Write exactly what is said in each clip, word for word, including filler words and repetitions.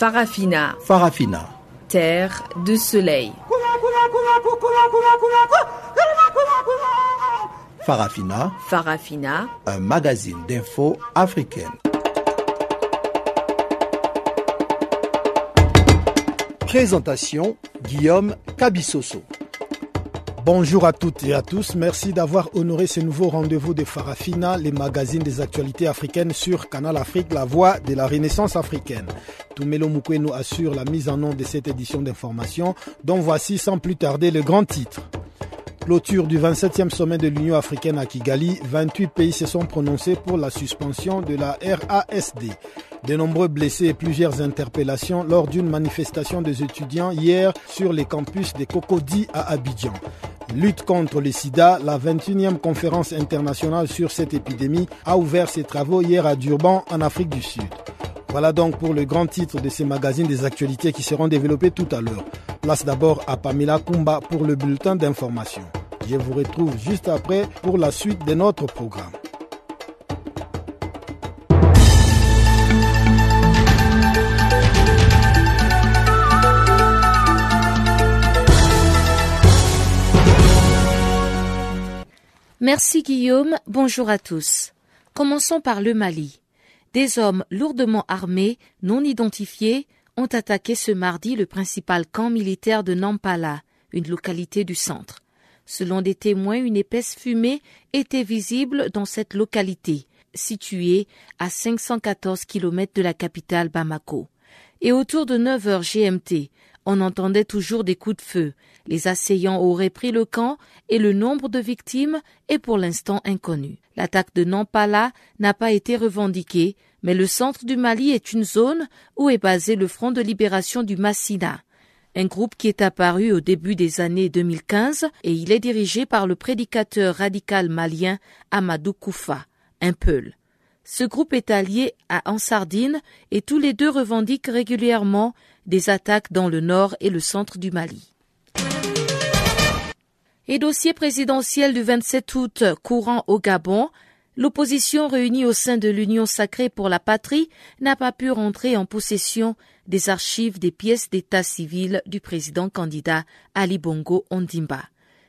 Farafina. Farafina. Terre de soleil. Farafina. Farafina. Un magazine d'infos africaine. Présentation Guillaume Kabisoso. Bonjour à toutes et à tous, merci d'avoir honoré ce nouveau rendez-vous de Farafina, les magazines des actualités africaines sur Canal Afrique, la voix de la Renaissance africaine. Toumelo Moukwe nous assure la mise en œuvre de cette édition d'information, dont voici sans plus tarder le grand titre. Clôture du vingt-septième sommet de l'Union africaine à Kigali, vingt-huit pays se sont prononcés pour la suspension de la R A S D. De nombreux blessés et plusieurs interpellations lors d'une manifestation des étudiants hier sur les campus de Cocody à Abidjan. Lutte contre le sida, la vingt et unième conférence internationale sur cette épidémie a ouvert ses travaux hier à Durban, en Afrique du Sud. Voilà donc pour le grand titre de ces magazines des actualités qui seront développés tout à l'heure. Place d'abord à Pamela Kumba pour le bulletin d'information. Je vous retrouve juste après pour la suite de notre programme. Merci Guillaume, bonjour à tous. Commençons par le Mali. Des hommes lourdement armés, non identifiés, ont attaqué ce mardi le principal camp militaire de Nampala, une localité du centre. Selon des témoins, une épaisse fumée était visible dans cette localité, située à cinq cent quatorze kilomètres de la capitale Bamako. Et autour de neuf heures G M T, on entendait toujours des coups de feu. Les assaillants auraient pris le camp et le nombre de victimes est pour l'instant inconnu. L'attaque de Nampala n'a pas été revendiquée, mais le centre du Mali est une zone où est basé le Front de Libération du Massina, un groupe qui est apparu au début des années deux mille quinze et il est dirigé par le prédicateur radical malien Amadou Koufa, un Peul. Ce groupe est allié à Ansar Dine et tous les deux revendiquent régulièrement des attaques dans le nord et le centre du Mali. Et dossier présidentiel du vingt-sept août courant au Gabon, l'opposition réunie au sein de l'Union sacrée pour la patrie n'a pas pu rentrer en possession des archives des pièces d'état civil du président candidat Ali Bongo Ondimba.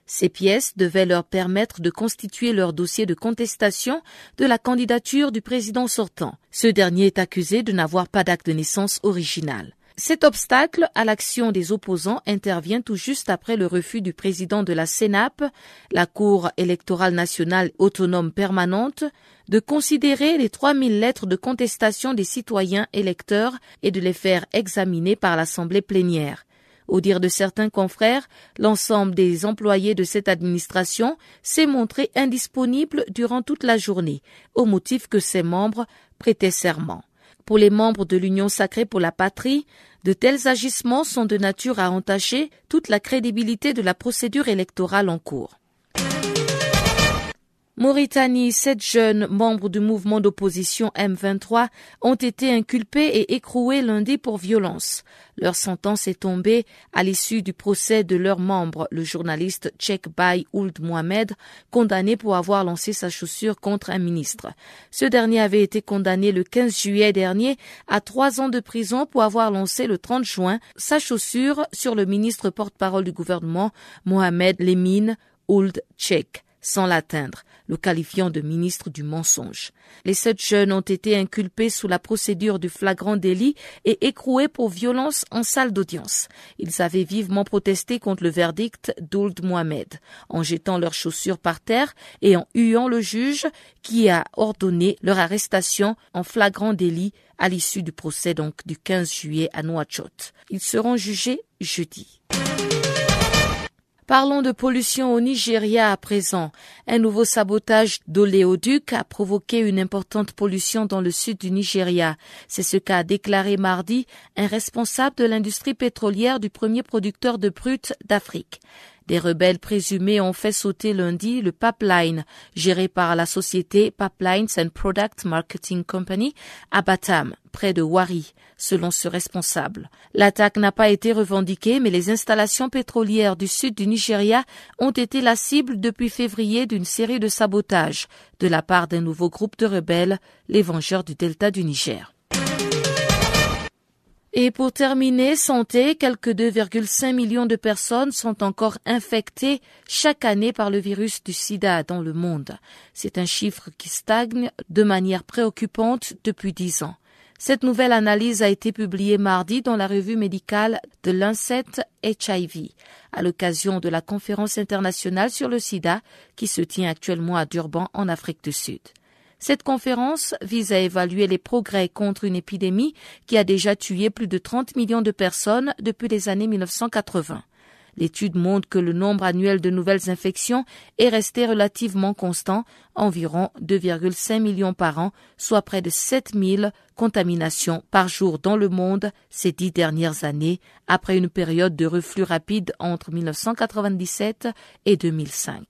Ces pièces devaient leur permettre de constituer leur dossier de contestation de la candidature du président sortant. Ce dernier est accusé de n'avoir pas d'acte de naissance original. Cet obstacle à l'action des opposants intervient tout juste après le refus du président de la CENAP, la Cour électorale nationale autonome permanente, de considérer les trois mille lettres de contestation des citoyens électeurs et de les faire examiner par l'Assemblée plénière. Au dire de certains confrères, l'ensemble des employés de cette administration s'est montré indisponible durant toute la journée, au motif que ses membres prêtaient serment. Pour les membres de l'Union sacrée pour la patrie, de tels agissements sont de nature à entacher toute la crédibilité de la procédure électorale en cours. Mauritanie, sept jeunes membres du mouvement d'opposition M vingt-trois ont été inculpés et écroués lundi pour violence. Leur sentence est tombée à l'issue du procès de leur membre, le journaliste tchèque Bay Ould Mohamed, condamné pour avoir lancé sa chaussure contre un ministre. Ce dernier avait été condamné le quinze juillet dernier à trois ans de prison pour avoir lancé le trente juin sa chaussure sur le ministre porte-parole du gouvernement, Mohamed Lemine Ould Tchèque, sans l'atteindre, le qualifiant de ministre du mensonge. Les sept jeunes ont été inculpés sous la procédure du flagrant délit et écroués pour violence en salle d'audience. Ils avaient vivement protesté contre le verdict d'Ould Mohamed, en jetant leurs chaussures par terre et en huant le juge qui a ordonné leur arrestation en flagrant délit à l'issue du procès donc du quinze juillet à Nouakchott. Ils seront jugés jeudi. Parlons de pollution au Nigeria à présent. Un nouveau sabotage d'oléoduc a provoqué une importante pollution dans le sud du Nigeria. C'est ce qu'a déclaré mardi un responsable de l'industrie pétrolière du premier producteur de brut d'Afrique. Des rebelles présumés ont fait sauter lundi le pipeline géré par la société Pipelines and Product Marketing Company à Batam, près de Wari, selon ce responsable. L'attaque n'a pas été revendiquée, mais les installations pétrolières du sud du Nigeria ont été la cible depuis février d'une série de sabotages de la part d'un nouveau groupe de rebelles, les Vengeurs du Delta du Niger. Et pour terminer, santé, quelques deux virgule cinq millions de personnes sont encore infectées chaque année par le virus du sida dans le monde. C'est un chiffre qui stagne de manière préoccupante depuis dix ans. Cette nouvelle analyse a été publiée mardi dans la revue médicale de Lancet H I V, à l'occasion de la conférence internationale sur le sida qui se tient actuellement à Durban en Afrique du Sud. Cette conférence vise à évaluer les progrès contre une épidémie qui a déjà tué plus de trente millions de personnes depuis les années mille neuf cent quatre-vingts. L'étude montre que le nombre annuel de nouvelles infections est resté relativement constant, environ deux virgule cinq millions par an, soit près de sept mille contaminations par jour dans le monde ces dix dernières années, après une période de reflux rapide entre mille neuf cent quatre-vingt-dix-sept et deux mille cinq.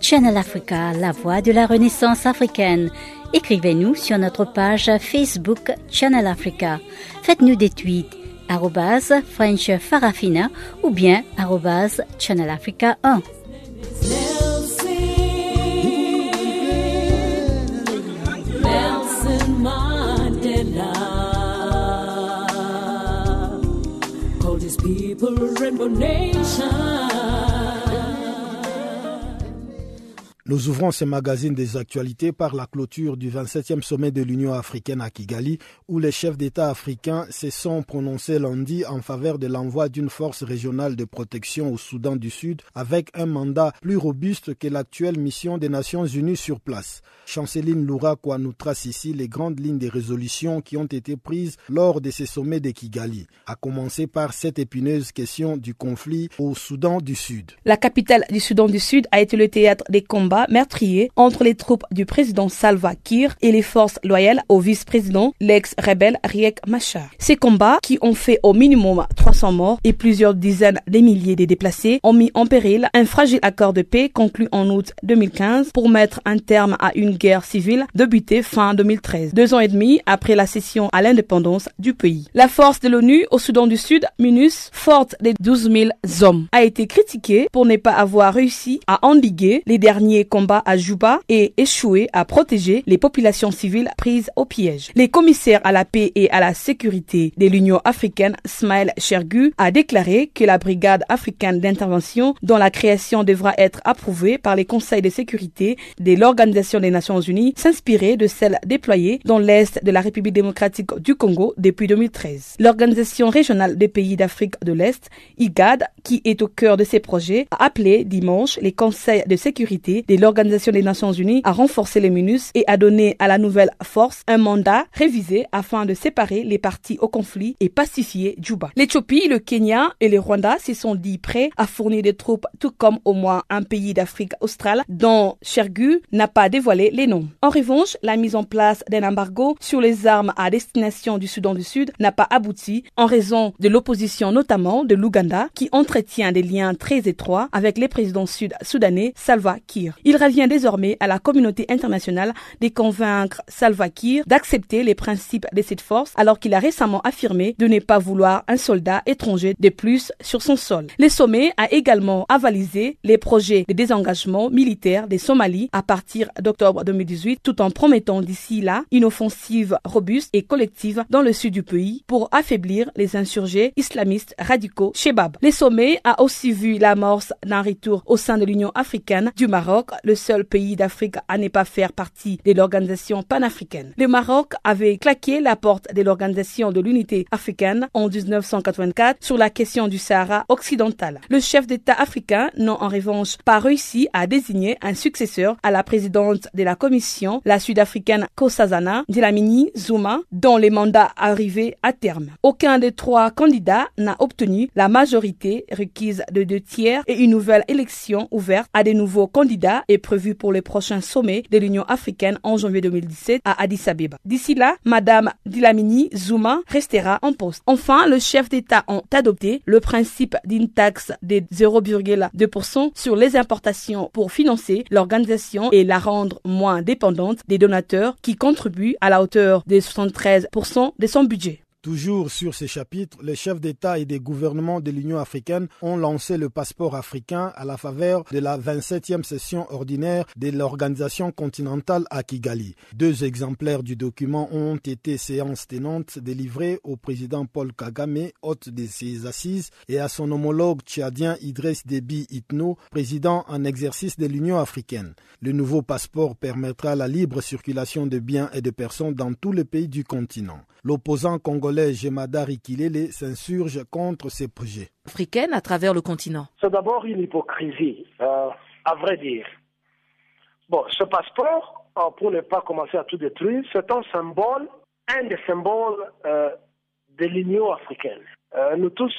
Channel Africa, la voix de la Renaissance africaine. Écrivez-nous sur notre page Facebook Channel Africa. Faites-nous des tweets arobase French Farafina ou bien arobase Channel Africa un. Nous ouvrons ce magazine des actualités par la clôture du vingt-septième sommet de l'Union africaine à Kigali, où les chefs d'État africains se sont prononcés lundi en faveur de l'envoi d'une force régionale de protection au Soudan du Sud avec un mandat plus robuste que l'actuelle mission des Nations Unies sur place. Chancéline Loura Koua nous trace ici les grandes lignes des résolutions qui ont été prises lors de ces sommets de Kigali, à commencer par cette épineuse question du conflit au Soudan du Sud. La capitale du Soudan du Sud a été le théâtre des combats meurtrier entre les troupes du président Salva Kiir et les forces loyales au vice-président, l'ex-rebelle Riek Machar. Ces combats, qui ont fait au minimum trois cents morts et plusieurs dizaines de milliers de déplacés, ont mis en péril un fragile accord de paix conclu en août deux mille quinze pour mettre un terme à une guerre civile débutée fin deux mille treize, deux ans et demi après la cession à l'indépendance du pays. La force de l'ONU au Soudan du Sud, MINUS, forte des douze mille hommes, a été critiquée pour ne pas avoir réussi à endiguer les derniers combat à Juba et échoué à protéger les populations civiles prises au piège. Les commissaires à la paix et à la sécurité de l'Union africaine, Smaël Chergu, a déclaré que la brigade africaine d'intervention dont la création devra être approuvée par les conseils de sécurité de l'Organisation des Nations Unies s'inspirait de celle déployée dans l'Est de la République démocratique du Congo depuis deux mille treize. L'Organisation régionale des pays d'Afrique de l'Est, IGAD, qui est au cœur de ces projets, a appelé dimanche les conseils de sécurité des et l'Organisation des Nations Unies a renforcé les MINUS et a donné à la nouvelle force un mandat révisé afin de séparer les parties au conflit et pacifier Djouba. L'Éthiopie, le Kenya et le Rwanda se sont dit prêts à fournir des troupes, tout comme au moins un pays d'Afrique australe dont Chergu n'a pas dévoilé les noms. En revanche, la mise en place d'un embargo sur les armes à destination du Soudan du Sud n'a pas abouti en raison de l'opposition notamment de l'Ouganda qui entretient des liens très étroits avec les présidents sud-soudanais Salva Kiir. Il revient désormais à la communauté internationale de convaincre Salva Kiir d'accepter les principes de cette force alors qu'il a récemment affirmé de ne pas vouloir un soldat étranger de plus sur son sol. Le sommet a également avalisé les projets de désengagement militaire des Somalis à partir d'octobre deux mille dix-huit tout en promettant d'ici là une offensive robuste et collective dans le sud du pays pour affaiblir les insurgés islamistes radicaux Shebab. Le sommet a aussi vu l'amorce d'un retour au sein de l'Union africaine du Maroc, le seul pays d'Afrique à ne pas faire partie de l'organisation panafricaine. Le Maroc avait claqué la porte de l'organisation de l'unité africaine en mille neuf cent quatre-vingt-quatre sur la question du Sahara occidental. Le chef d'État africain n'a en revanche pas réussi à désigner un successeur à la présidente de la commission, la sud-africaine Kosazana Dlamini Zuma, dont les mandats arrivaient à terme. Aucun des trois candidats n'a obtenu la majorité requise de deux tiers et une nouvelle élection ouverte à de nouveaux candidats est prévue pour le prochain sommet de l'Union africaine en janvier deux mille dix-sept à Addis Abeba. D'ici là, Madame Dlamini Zuma restera en poste. Enfin, le chef d'État ont adopté le principe d'une taxe de zéro virgule deux pour cent sur les importations pour financer l'organisation et la rendre moins dépendante des donateurs qui contribuent à la hauteur de soixante-treize pour cent de son budget. Toujours sur ce chapitre, les chefs d'État et des gouvernements de l'Union africaine ont lancé le passeport africain à la faveur de la vingt-septième session ordinaire de l'organisation continentale à Kigali. Deux exemplaires du document ont été séance tenante délivrés au président Paul Kagame, hôte de ses assises, et à son homologue tchadien Idriss Déby Itno, président en exercice de l'Union africaine. Le nouveau passeport permettra la libre circulation de biens et de personnes dans tous les pays du continent. L'opposant congolais Jemada Rikilele s'insurge contre ces projets. Africaine à travers le continent. C'est d'abord une hypocrisie, euh, à vrai dire. Bon, ce passeport, pour ne pas commencer à tout détruire, c'est un symbole, un des symboles euh, de l'Union africaine. Euh, nous tous,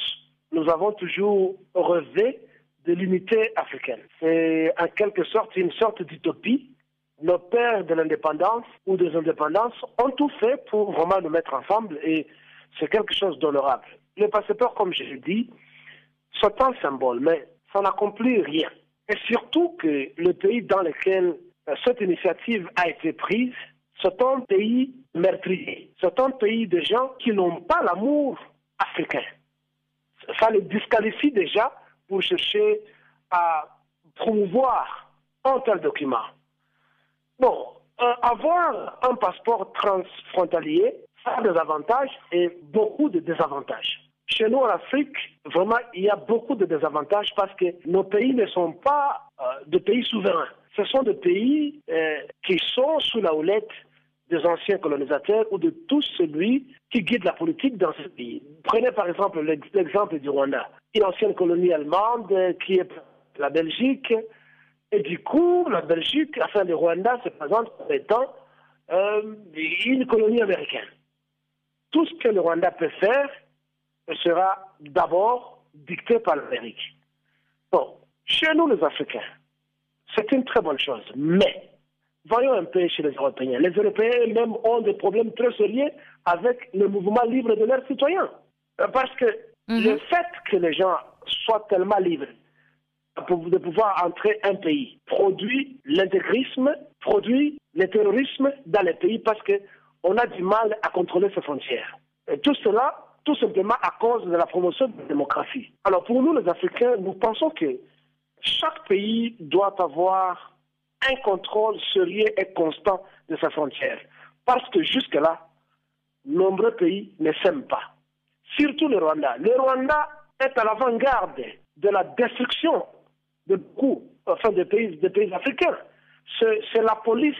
nous avons toujours rêvé de l'unité africaine. C'est en quelque sorte une sorte d'utopie. Nos pères de l'indépendance ou des indépendances ont tout fait pour vraiment nous mettre ensemble et c'est quelque chose d'honorable. Le passeport, comme je l'ai dit, c'est un symbole, mais ça n'accomplit rien. Et surtout que le pays dans lequel cette initiative a été prise, c'est un pays meurtrier. C'est un pays de gens qui n'ont pas l'amour africain. Ça les disqualifie déjà pour chercher à promouvoir un tel document. Bon, euh, avoir un passeport transfrontalier, ça a des avantages et beaucoup de désavantages. Chez nous en Afrique, vraiment, il y a beaucoup de désavantages parce que nos pays ne sont pas euh, des pays souverains. Ce sont des pays euh, qui sont sous la houlette des anciens colonisateurs ou de tout celui qui guide la politique dans ce pays. Prenez par exemple l'exemple du Rwanda, une ancienne colonie allemande qui est la Belgique. Et du coup, la Belgique, enfin le Rwanda, se présente comme étant euh, une colonie américaine. Tout ce que le Rwanda peut faire sera d'abord dicté par l'Amérique. Bon, chez nous les Africains, c'est une très bonne chose, mais voyons un peu chez les Européens. Les Européens eux-mêmes ont des problèmes très sérieux avec le mouvement libre de leurs citoyens. Parce que mmh. le fait que les gens soient tellement libres, de pouvoir entrer un pays, produit l'intégrisme, produit le terrorisme dans les pays parce qu'on a du mal à contrôler ses frontières. Et tout cela, tout simplement à cause de la promotion de la démocratie. Alors pour nous les Africains, nous pensons que chaque pays doit avoir un contrôle sérieux et constant de ses frontières. Parce que jusque-là, nombreux pays ne s'aiment pas. Surtout le Rwanda. Le Rwanda est à l'avant-garde de la destruction de beaucoup, enfin des pays, des pays africains. C'est, c'est la police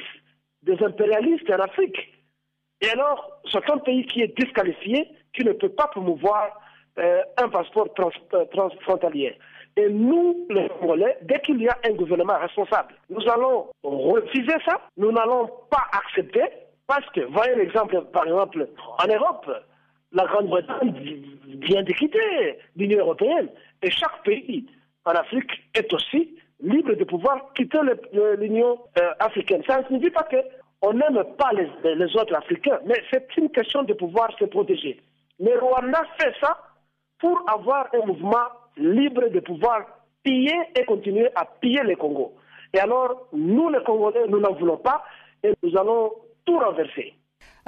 des impérialistes en Afrique. Et alors, c'est un pays qui est disqualifié, qui ne peut pas promouvoir euh, un passeport trans, euh, transfrontalier. Et nous, les Congolais, dès qu'il y a un gouvernement responsable, nous allons refuser ça, nous n'allons pas accepter, parce que, voyez l'exemple, par exemple, en Europe, la Grande-Bretagne vient de quitter l'Union européenne, et chaque pays en Afrique est aussi libre de pouvoir quitter le, le, l'Union euh, africaine. Ça ne signifie pas qu'on n'aime pas les, les autres Africains, mais c'est une question de pouvoir se protéger. Le Rwanda fait ça pour avoir un mouvement libre de pouvoir piller et continuer à piller le Congo. Et alors, nous les Congolais, nous n'en voulons pas et nous allons tout renverser.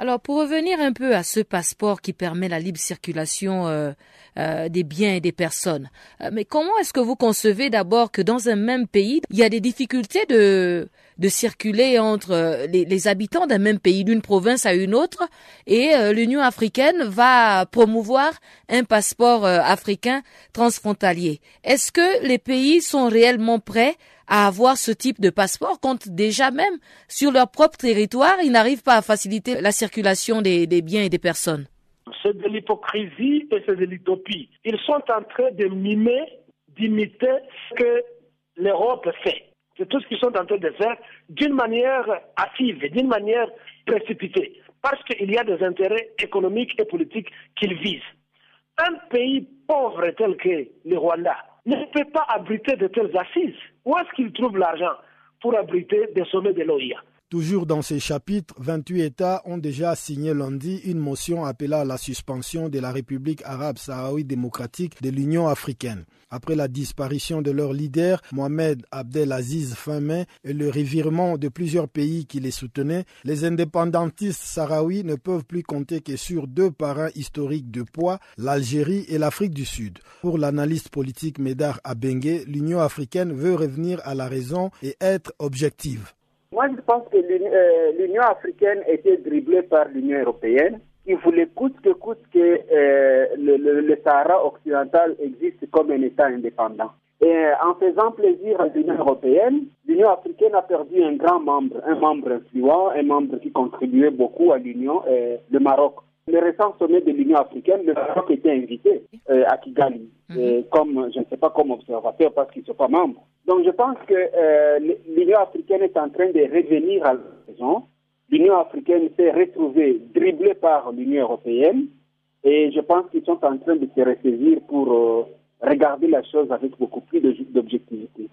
Alors, pour revenir un peu à ce passeport qui permet la libre circulation euh, euh, des biens et des personnes, euh, mais comment est-ce que vous concevez d'abord que dans un même pays, il y a des difficultés de, de circuler entre les, les habitants d'un même pays, d'une province à une autre, et euh, l'Union africaine va promouvoir un passeport euh, africain transfrontalier. Est-ce que les pays sont réellement prêts à avoir ce type de passeport quand déjà même sur leur propre territoire, ils n'arrivent pas à faciliter la circulation des, des biens et des personnes? C'est de l'hypocrisie et c'est de l'utopie. Ils sont en train de mimer, d'imiter ce que l'Europe fait. C'est tout ce qu'ils sont en train de faire d'une manière active et d'une manière précipitée. Parce qu'il y a des intérêts économiques et politiques qu'ils visent. Un pays pauvre tel que le Rwanda ne peut pas abriter de telles assises. Où est-ce qu'ils trouvent l'argent? pour abriter des sommets de l'O I A. Toujours dans ce chapitre, vingt-huit États ont déjà signé lundi une motion appelant à la suspension de la République arabe sahraoui démocratique de l'Union africaine, après la disparition de leur leader, Mohamed Abdelaziz fin mai, et le revirement de plusieurs pays qui les soutenaient. Les indépendantistes sahraouis ne peuvent plus compter que sur deux parrains historiques de poids, l'Algérie et l'Afrique du Sud. Pour l'analyste politique Médard Abengue, l'Union africaine veut revenir à la raison et être objective. Moi, je pense que l'Union africaine était dribblée par l'Union européenne, qui voulait coûte que coûte que euh, le, le, le Sahara occidental existe comme un État indépendant. Et en faisant plaisir à l'Union européenne, l'Union africaine a perdu un grand membre, un membre influent, un membre qui contribuait beaucoup à l'Union, euh, le Maroc. Le récent sommet de l'Union africaine, le Maroc était invité euh, à Kigali, euh, comme, je ne sais pas, comme observateur parce qu'ils ne sont pas membres. Donc je pense que euh, l'Union africaine est en train de revenir à la raison. L'Union africaine s'est retrouvée dribblée par l'Union européenne et je pense qu'ils sont en train de se ressaisir pour euh, regarder la chose avec beaucoup plus d'objectivité.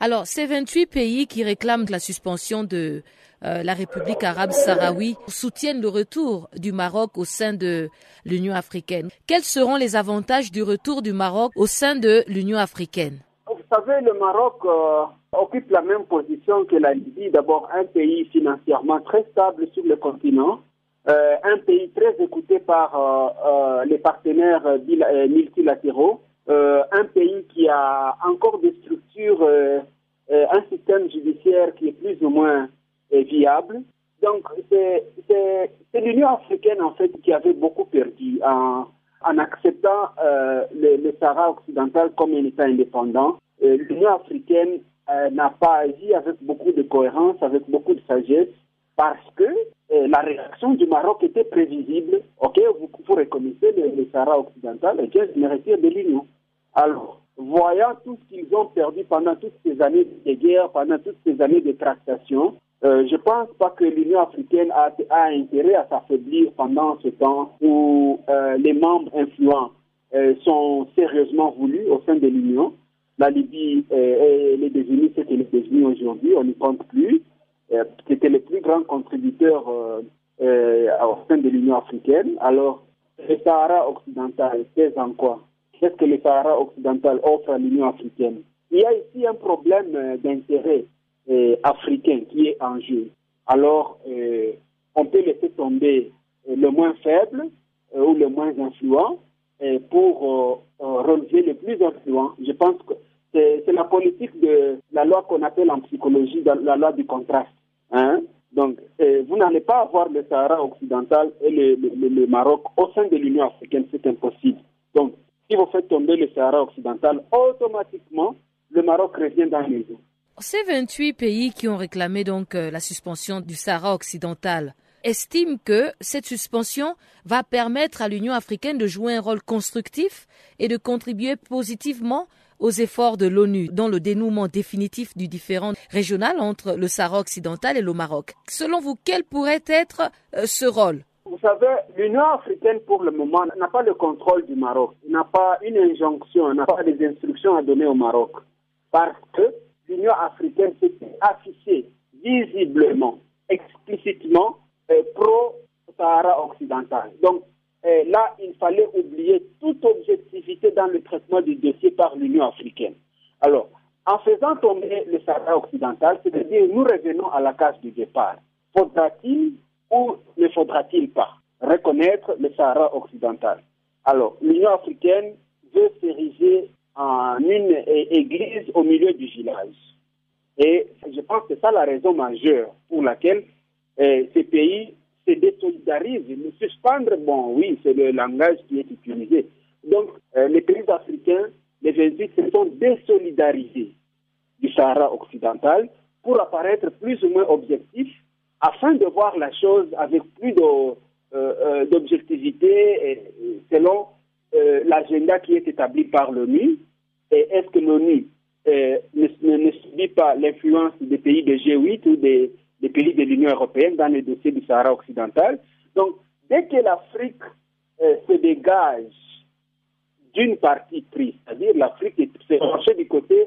Alors, ces vingt-huit pays qui réclament la suspension de euh, la République arabe sahraoui soutiennent le retour du Maroc au sein de l'Union africaine. Quels seront les avantages du retour du Maroc au sein de l'Union africaine? Vous savez, le Maroc euh, occupe la même position que la Libye. D'abord, un pays financièrement très stable sur le continent, euh, un pays très écouté par euh, euh, les partenaires euh, multilatéraux, Euh, un pays qui a encore des structures, euh, euh, un système judiciaire qui est plus ou moins euh, viable. Donc, c'est, c'est, c'est l'Union africaine, en fait, qui avait beaucoup perdu en, en acceptant euh, le, le Sahara occidental comme un État indépendant. Euh, L'Union africaine euh, n'a pas agi avec beaucoup de cohérence, avec beaucoup de sagesse, parce que euh, la réaction du Maroc était prévisible. Ok, vous, vous reconnaissez le, le Sahara occidental, et je me retire de l'Union. Alors, voyant tout ce qu'ils ont perdu pendant toutes ces années de guerre, pendant toutes ces années de tractations, euh, je pense pas que l'Union africaine a, a intérêt à s'affaiblir pendant ce temps où euh, les membres influents euh, sont sérieusement voulus au sein de l'Union. La Libye, euh, elle est devenue ce qu'elle est devenue aujourd'hui, on n'y compte plus. Euh, qui était le plus grand contributeur euh, euh, au sein de l'Union africaine. Alors, le Sahara occidental, c'est en quoi? Qu'est-ce que le Sahara occidental offre à l'Union africaine? Il y a ici un problème euh, d'intérêt euh, africain qui est en jeu. Alors, euh, on peut laisser tomber euh, le moins faible euh, ou le moins influent euh, pour euh, euh, relever le plus influent. Je pense que c'est la politique de la loi qu'on appelle en psychologie la loi du contraste. Hein? Donc, euh, vous n'allez pas avoir le Sahara occidental et le, le, le Maroc au sein de l'Union africaine, c'est impossible. Donc, si vous faites tomber le Sahara occidental, automatiquement, le Maroc revient dans les eaux. Ces vingt-huit pays qui ont réclamé donc la suspension du Sahara occidental estiment que cette suspension va permettre à l'Union africaine de jouer un rôle constructif et de contribuer positivement aux efforts de l'ONU dans le dénouement définitif du différend régional entre le Sahara occidental et le Maroc. Selon vous, quel pourrait être euh, ce rôle? Vous savez, l'Union africaine pour le moment n'a pas le contrôle du Maroc, n'a pas une injonction, n'a pas des instructions à donner au Maroc, parce que l'Union africaine s'est affichée visiblement, explicitement euh, pro-Sahara occidental. Donc, Et là, il fallait oublier toute objectivité dans le traitement du dossier par l'Union africaine. Alors, en faisant tomber le Sahara occidental, c'est-à-dire nous revenons à la case du départ. Faudra-t-il ou ne faudra-t-il pas reconnaître le Sahara occidental? Alors, l'Union africaine veut s'ériger en une église au milieu du village. Et je pense que c'est ça la raison majeure pour laquelle eh, ces pays se désolidarise, le suspendre, bon, oui, c'est le langage qui est utilisé. Donc, euh, les pays africains, les vingt-huit, se sont désolidarisés du Sahara occidental pour apparaître plus ou moins objectifs, afin de voir la chose avec plus de, euh, euh, d'objectivité et, et selon euh, l'agenda qui est établi par l'ONU. Et est-ce que l'ONU euh, ne, ne, ne subit pas l'influence des pays de G huit ou des les pays de l'Union européenne dans les dossiers du Sahara occidental? Donc, dès que l'Afrique euh, se dégage d'une partie prise, c'est-à-dire l'Afrique est penchée du côté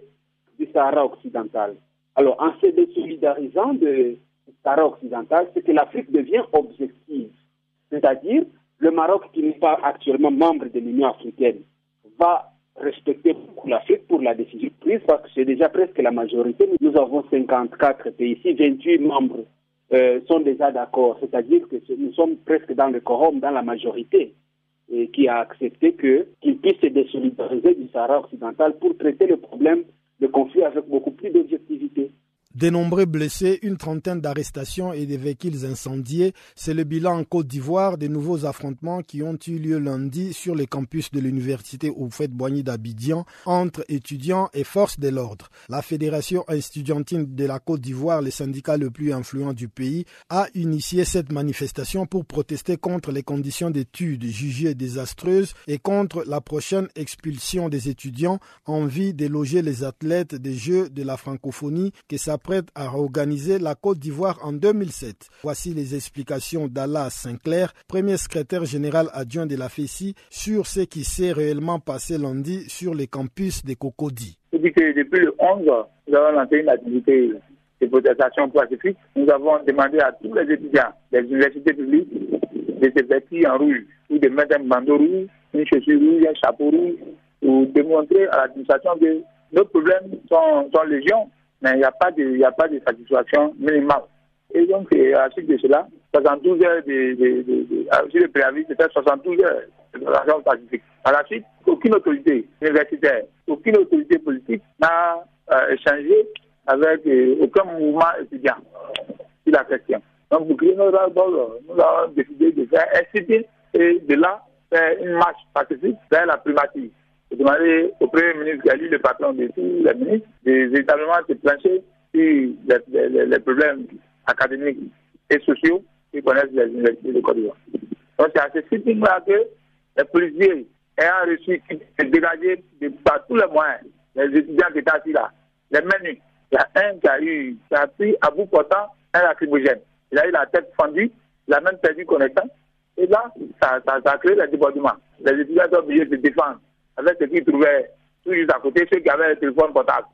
du Sahara occidental, Alors, en se désolidarisant de Sahara occidental, c'est que l'Afrique devient objective. C'est-à-dire, le Maroc, qui n'est pas actuellement membre de l'Union africaine, va respecter beaucoup l'Afrique pour la décision prise, parce que c'est déjà presque la majorité. Nous avons cinquante-quatre pays ici, vingt-huit membres euh, sont déjà d'accord. C'est-à-dire que nous sommes presque dans le quorum, dans la majorité, et qui a accepté que qu'ils puissent se désolidariser du Sahara occidental pour traiter le problème de conflit avec beaucoup plus d'objectivité. De nombreux blessés, une trentaine d'arrestations et des véhicules incendiés, c'est le bilan en Côte d'Ivoire des nouveaux affrontements qui ont eu lieu lundi sur les campus de l'université Houphouët-Boigny d'Abidjan entre étudiants et forces de l'ordre. La Fédération estudiantine de la Côte d'Ivoire, le syndicat le plus influent du pays, a initié cette manifestation pour protester contre les conditions d'études jugées désastreuses et contre la prochaine expulsion des étudiants en vue de loger les athlètes des Jeux de la francophonie que ça prête à organiser la Côte d'Ivoire en deux mille sept. Voici les explications d'Ala Sinclair, premier secrétaire général adjoint de la F E C I, sur ce qui s'est réellement passé lundi sur les campus de Cocody. Depuis le onze, nous avons lancé une activité de protestation pacifique. Nous avons demandé à tous les étudiants des universités publiques de se vêtir en rouge ou de mettre un bandeau rouge, une chaussure rouge, un chapeau rouge, ou de montrer à l'administration que nos problèmes sont, sont légion. Mais il n'y a, a pas de satisfaction minimale. Et donc, à la suite de cela, soixante-douze heures de, de, de, de, à la suite de préavis, c'était soixante-douze heures de protestation pacifique. À la suite, aucune autorité universitaire, aucune autorité politique n'a euh, échangé avec euh, aucun mouvement étudiant sur la question. Donc, pour créer nos rapports, nous avons décidé de faire un sit-in et de là, faire une marche pacifique vers la primature. J'ai demandé au Premier ministre Kigali, le patron de tous les ministres, de véritablement se plancher sur les, les, les problèmes académiques et sociaux qui connaissent les universités de Côte d'Ivoire. Donc c'est à ce sitting-là que les policiers ayant réussi à dégager de, par tous les moyens les étudiants qui étaient assis là, les menus. Il y a un qui a eu, qui a pris à bout portant un lacrymogène. Il a eu la tête fendue, il a même perdu connaissance. Et là, ça, ça, ça a créé le débordement. Les étudiants sont obligés de se défendre avec ceux qui trouvaient tout juste à côté, ceux qui avaient le téléphone portable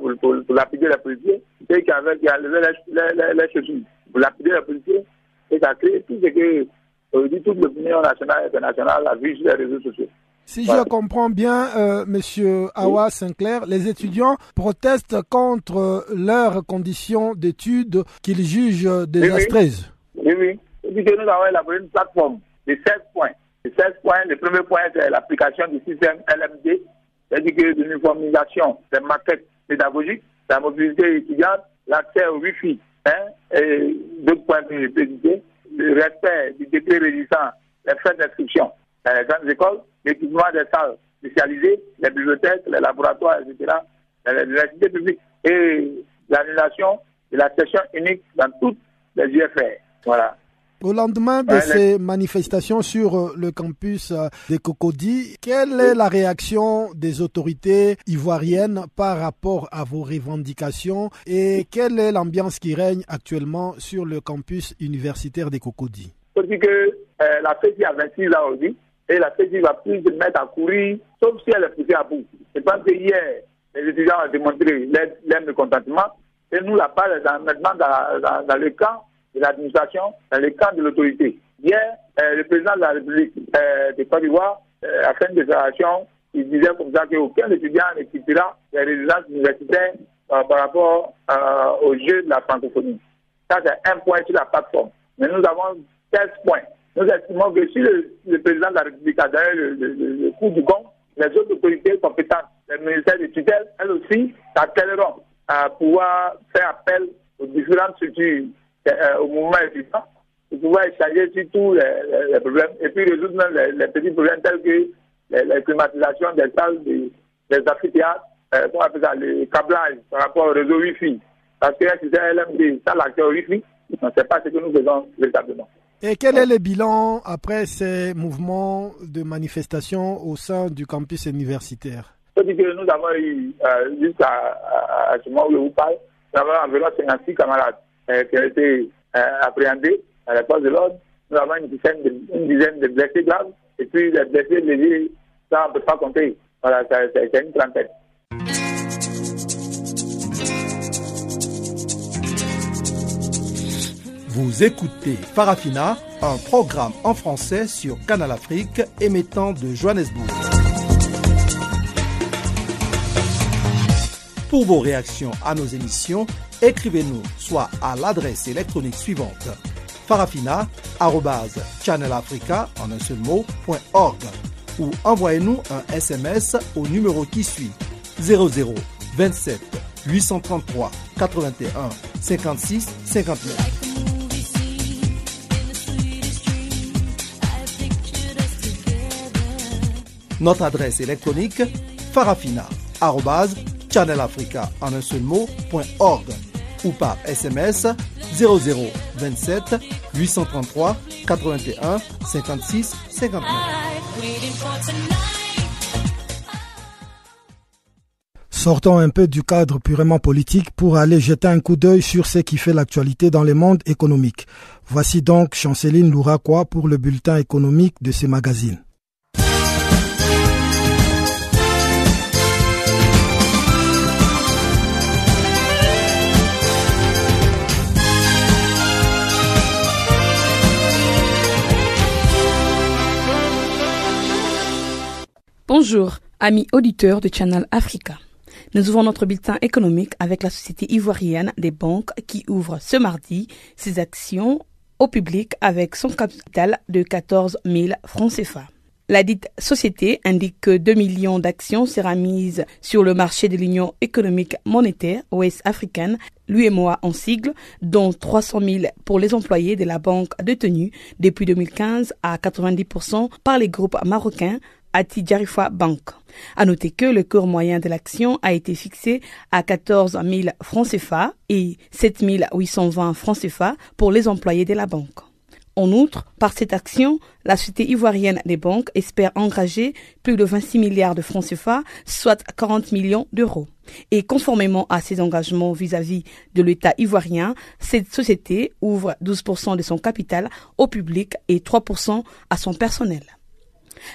pour, pour, pour lapider les policiers, ceux qui avaient qui enlevé les, les, les chaussures pour lapider les policiers, et ça crée tout ce que euh, toute l'opinion nationale et internationale a vu sur les réseaux sociaux. Si voilà. Je comprends bien, euh, Monsieur Awa oui. Sinclair, les étudiants protestent contre leurs conditions d'études qu'ils jugent désastreuses. Oui, oui. oui, oui. Nous avons élaboré une plateforme de seize points. Les seize points, le premier point, c'est l'application du système L M D, c'est-à-dire que l'uniformisation des maquettes pédagogiques, la mobilité étudiante, l'accès au Wi-Fi, hein, et d'autres points que j'ai précisé, le respect du décret régissant les frais d'inscription dans les grandes écoles, l'équipement des salles spécialisées, les bibliothèques, les laboratoires, et cetera, les universités publiques, et l'annulation de la session unique dans toutes les U F R. Voilà. Au lendemain de ces manifestations sur le campus de Cocody, quelle est la réaction des autorités ivoiriennes par rapport à vos revendications et quelle est l'ambiance qui règne actuellement sur le campus universitaire de Cocody? Parce que euh, la F E C I a vingt-six ans aujourd'hui et la F E C I va plus se mettre à courir, sauf si elle est poussée à bout. Je pense que hier, les étudiants ont démontré l'air de contentement et nous, la part est maintenant dans, dans, dans le camp de l'administration, dans le camp de l'autorité. Hier, euh, le président de la République euh, de Côte d'Ivoire euh, a fait une déclaration, il disait comme ça qu'aucun étudiant ne quittera les résidences universitaires euh, par rapport euh, aux Jeux de la francophonie. Ça, c'est un point sur la plateforme. Mais nous avons seize points. Nous estimons que si le, le président de la République a donné le, le, le, le coup du gong, les autres autorités compétentes, les ministères de tutelle, elles aussi, s'attelleront à pouvoir faire appel aux différentes structures Euh, au mouvement étudiant, pour pouvoir échanger sur tous les, les, les problèmes et puis résoudre même les, les petits problèmes tels que les, les climatisations des salles, des, des amphithéâtres, euh, qu'on appelle ça, le câblage par rapport au réseau Wi-Fi. Parce que si c'est L M D, ça l'accès au Wi-Fi, on ne sait pas ce que nous faisons véritablement. Et quel est le bilan après ces mouvements de manifestation au sein du campus universitaire? C'est-à-dire que nous avons eu, euh, jusqu'à à, à ce moment où je vous parle, nous avons environ cinquante-six camarades. Euh, qui ont été euh, appréhendés à la place de l'ordre. Nous avons une dizaine de, une dizaine de blessés graves et puis les blessés légers, ça on ne peut pas compter. Voilà, c'est une trentaine. Vous écoutez Farafina, un programme en français sur Canal Afrique émettant de Johannesburg. Pour vos réactions à nos émissions, écrivez-nous soit à l'adresse électronique suivante farafina arobase channel africa en un seul mot point org ou envoyez-nous un S M S au numéro qui suit zéro zéro vingt-sept huit cent trente-trois quatre-vingt-et-un cinquante-six cinquante-neuf. Notre adresse électronique farafina arobase channel africa en un seul mot point org ou par S M S zéro zéro vingt-sept huit cent trente-trois quatre-vingt-et-un cinquante-six cinquante-neuf. Sortons un peu du cadre purement politique pour aller jeter un coup d'œil sur ce qui fait l'actualité dans le monde économique. Voici donc Chancéline Loura Koua pour le bulletin économique de ce magazine. Bonjour, amis auditeurs de Channel Africa. Nous ouvrons notre bulletin économique avec la Société ivoirienne des banques qui ouvre ce mardi ses actions au public avec son capital de quatorze mille francs C F A. La dite société indique que deux millions d'actions seront mises sur le marché de l'Union économique monétaire ouest-africaine, l'U E M O A en sigle, dont trois cent mille pour les employés de la banque détenue depuis deux mille quinze à quatre-vingt-dix pour cent par les groupes marocains, à Tidjarifa Bank. À noter que le cours moyen de l'action a été fixé à quatorze mille francs C F A et sept mille huit cent vingt francs C F A pour les employés de la banque. En outre, par cette action, la Société ivoirienne des banques espère engager plus de vingt-six milliards de francs C F A, soit quarante millions d'euros. Et conformément à ses engagements vis-à-vis de l'État ivoirien, cette société ouvre douze pour cent de son capital au public et trois pour cent à son personnel.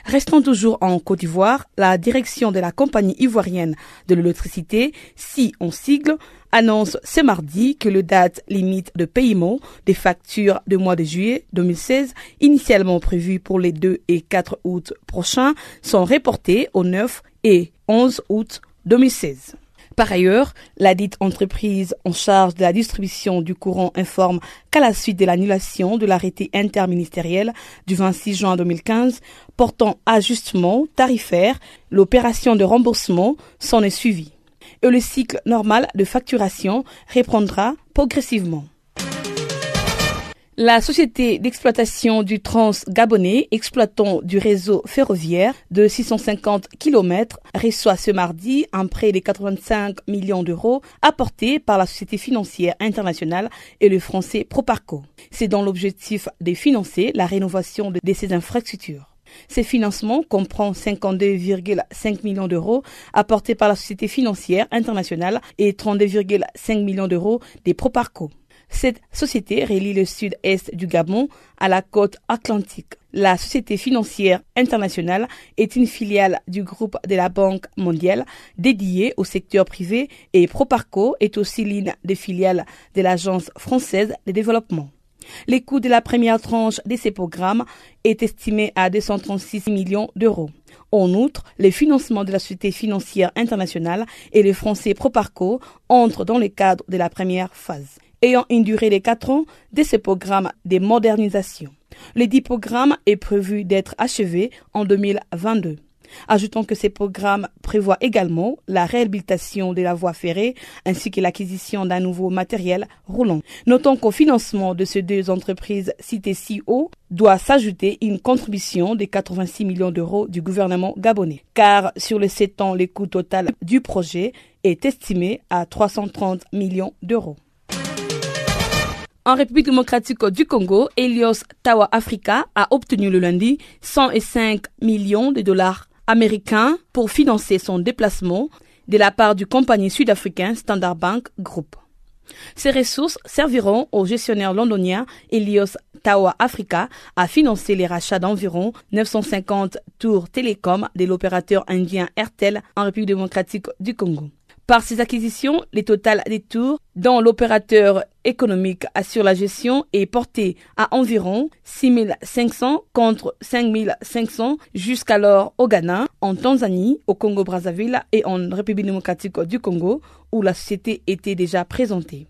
Restons toujours en Côte d'Ivoire, la direction de la compagnie ivoirienne de l'électricité, si en sigle, annonce ce mardi que les dates limite de paiement des factures du mois de juillet deux mille seize, initialement prévues pour les deux et quatre août prochains, sont reportées au neuf et onze août deux mille seize. Par ailleurs, la dite entreprise en charge de la distribution du courant informe qu'à la suite de l'annulation de l'arrêté interministériel du vingt-six juin deux mille quinze portant ajustement tarifaire, l'opération de remboursement s'en est suivie et le cycle normal de facturation reprendra progressivement. La société d'exploitation du Trans-Gabonais, exploitant du réseau ferroviaire de six cent cinquante kilomètres, reçoit ce mardi un prêt de quatre-vingt-cinq millions d'euros apporté par la Société financière internationale et le français Proparco. C'est dans l'objectif de financer la rénovation de ces infrastructures. Ces financements comprennent cinquante-deux virgule cinq millions d'euros apportés par la Société financière internationale et trente-deux virgule cinq millions d'euros des Proparco. Cette société relie le sud-est du Gabon à la côte atlantique. La Société financière internationale est une filiale du groupe de la Banque mondiale dédiée au secteur privé et Proparco est aussi l'une des filiales de l'Agence française de développement. Les coûts de la première tranche de ces programmes est estimé à deux cent trente-six millions d'euros. En outre, les financements de la Société financière internationale et le français Proparco entrent dans le cadre de la première phase, ayant une durée de quatre ans de ce programme de modernisation. Le dit programme est prévu d'être achevé en deux mille vingt-deux. Ajoutons que ce programme prévoit également la réhabilitation de la voie ferrée ainsi que l'acquisition d'un nouveau matériel roulant. Notons qu'au financement de ces deux entreprises citées si haut doit s'ajouter une contribution de quatre-vingt-six millions d'euros du gouvernement gabonais, car sur les sept ans, le coût total du projet est estimé à trois cent trente millions d'euros. En République démocratique du Congo, Helios Tower Africa a obtenu le lundi cent cinq millions de dollars américains pour financer son déplacement de la part du compagnie sud-africain Standard Bank Group. Ces ressources serviront au gestionnaire londonien Helios Tower Africa à financer les rachats d'environ neuf cent cinquante tours télécom de l'opérateur indien Airtel en République démocratique du Congo. Par ces acquisitions, les totales des tours dont l'opérateur économique assure la gestion est porté à environ six mille cinq cents contre cinq mille cinq cents jusqu'alors au Ghana, en Tanzanie, au Congo-Brazzaville et en République démocratique du Congo, où la société était déjà présentée.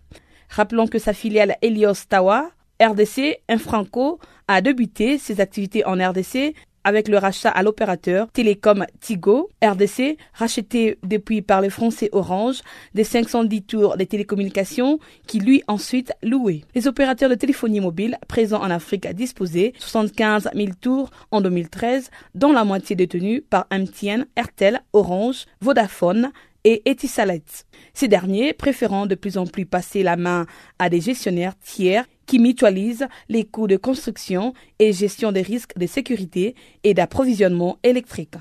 Rappelons que sa filiale Helios Tawa, R D C, Infranco, a débuté ses activités en R D C avec le rachat à l'opérateur Télécom Tigo, R D C, racheté depuis par le français Orange, des cinq cent dix tours des télécommunications qui lui ensuite louait. Les opérateurs de téléphonie mobile présents en Afrique disposaient soixante-quinze mille tours en deux mille treize, dont la moitié détenue par M T N, Airtel, Orange, Vodafone et Etisalat. Ces derniers préférant de plus en plus passer la main à des gestionnaires tiers qui mutualisent les coûts de construction et gestion des risques de sécurité et d'approvisionnement électrique.